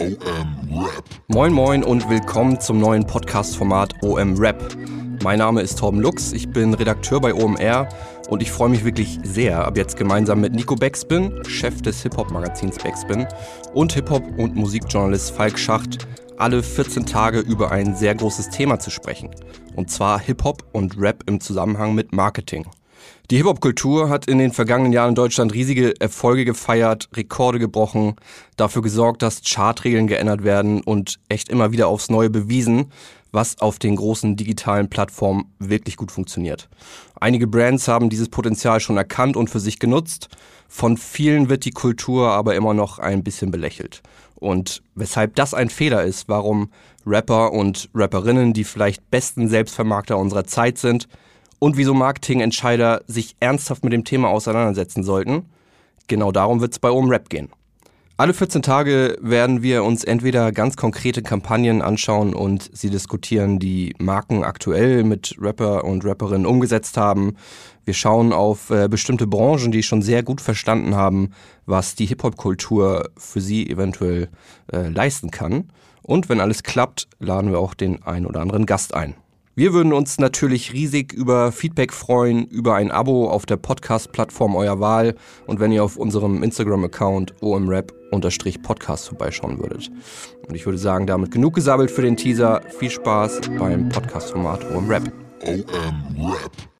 OM-Rap. Moin moin und willkommen zum neuen Podcast-Format OM-Rap. Mein Name ist Torben Lux, ich bin Redakteur bei OMR und ich freue mich wirklich sehr, ab jetzt gemeinsam mit Nico Backspin, Chef des Hip-Hop-Magazins Backspin, und Hip-Hop- und Musikjournalist Falk Schacht alle 14 Tage über ein sehr großes Thema zu sprechen. Und zwar Hip-Hop und Rap im Zusammenhang mit Marketing. Die Hip-Hop-Kultur hat in den vergangenen Jahren in Deutschland riesige Erfolge gefeiert, Rekorde gebrochen, dafür gesorgt, dass Chartregeln geändert werden und echt immer wieder aufs Neue bewiesen, was auf den großen digitalen Plattformen wirklich gut funktioniert. Einige Brands haben dieses Potenzial schon erkannt und für sich genutzt. Von vielen wird die Kultur aber immer noch ein bisschen belächelt. Und weshalb das ein Fehler ist, warum Rapper und Rapperinnen die vielleicht besten Selbstvermarkter unserer Zeit sind, und wieso Marketingentscheider sich ernsthaft mit dem Thema auseinandersetzen sollten, genau darum wird es bei OM Rap gehen. Alle 14 Tage werden wir uns entweder ganz konkrete Kampagnen anschauen und sie diskutieren, die Marken aktuell mit Rapper und Rapperinnen umgesetzt haben. Wir schauen auf bestimmte Branchen, die schon sehr gut verstanden haben, was die Hip-Hop-Kultur für sie eventuell leisten kann. Und wenn alles klappt, laden wir auch den einen oder anderen Gast ein. Wir würden uns natürlich riesig über Feedback freuen, über ein Abo auf der Podcast-Plattform eurer Wahl und wenn ihr auf unserem Instagram-Account omrap_podcast vorbeischauen würdet. Und ich würde sagen, damit genug gesabbelt für den Teaser. Viel Spaß beim Podcast-Format OMRap.